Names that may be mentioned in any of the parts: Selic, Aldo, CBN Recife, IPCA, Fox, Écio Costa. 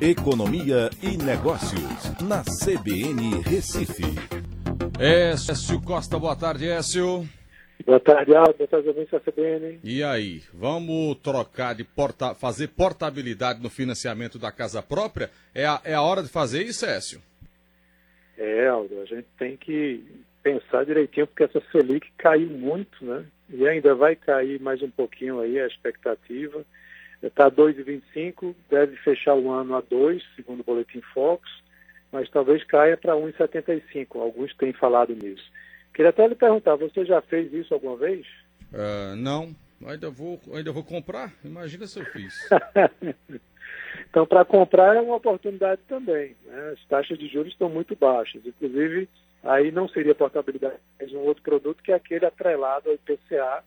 Economia e Negócios, na CBN Recife. Écio Costa, boa tarde, Écio. Boa tarde, Aldo. Boa tarde, amigos da CBN. E aí, vamos trocar de fazer portabilidade no financiamento da casa própria? É a hora de fazer isso, Écio? É, Aldo, a gente tem que pensar direitinho, porque essa Selic caiu muito, né? E ainda vai cair mais um pouquinho aí, a expectativa. Está a 2,25, deve fechar o ano a 2, segundo o boletim Fox, mas talvez caia para 1,75. Alguns têm falado nisso. Queria até lhe perguntar, você já fez isso alguma vez? Não, ainda vou comprar. Imagina se eu fiz. Então, para comprar é uma oportunidade também, né? As taxas de juros estão muito baixas. Inclusive, aí não seria portabilidade, mas um outro produto que é aquele atrelado ao IPCA,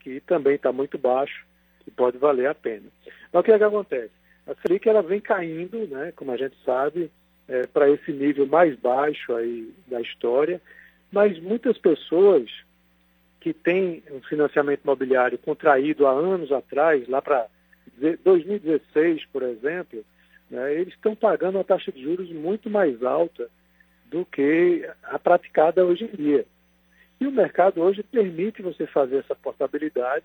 que também está muito baixo. Que pode valer a pena. Mas o que é que acontece? A Selic ela vem caindo, né, como a gente sabe, para esse nível mais baixo aí da história, mas muitas pessoas que têm um financiamento imobiliário contraído há anos atrás, lá para 2016, por exemplo, né, eles estão pagando uma taxa de juros muito mais alta do que a praticada hoje em dia. E o mercado hoje permite você fazer essa portabilidade.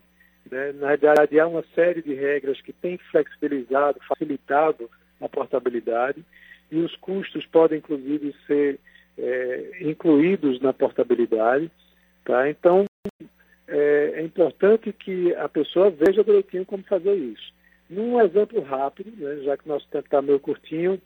Na realidade, há uma série de regras que têm flexibilizado, facilitado a portabilidade e os custos podem, inclusive, ser incluídos na portabilidade. Tá? Então, é importante que a pessoa veja direitinho como fazer isso. Num exemplo rápido, né, já que o nosso tempo está meio curtinho,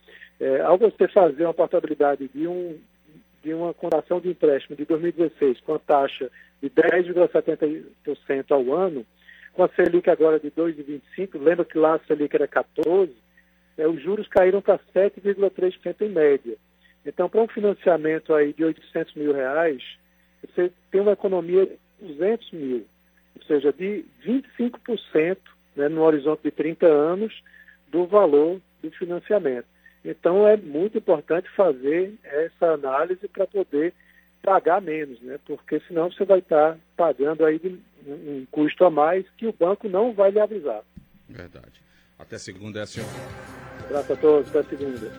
ao você fazer uma portabilidade de uma contratação de empréstimo de 2016 com a taxa de 10,70% ao ano, com a Selic agora de 2,25, lembra que lá a Selic era 14%, os juros caíram para 7,3% em média. Então, para um financiamento aí de R$800 mil, você tem uma economia de R$200 mil, ou seja, de 25%, né, no horizonte de 30 anos, do valor do financiamento. Então, é muito importante fazer essa análise para poder pagar menos, né? Porque senão você vai estar pagando aí um custo a mais que o banco não vai lhe avisar. Verdade. Até segunda, senhor. Abraço a todos, até segunda.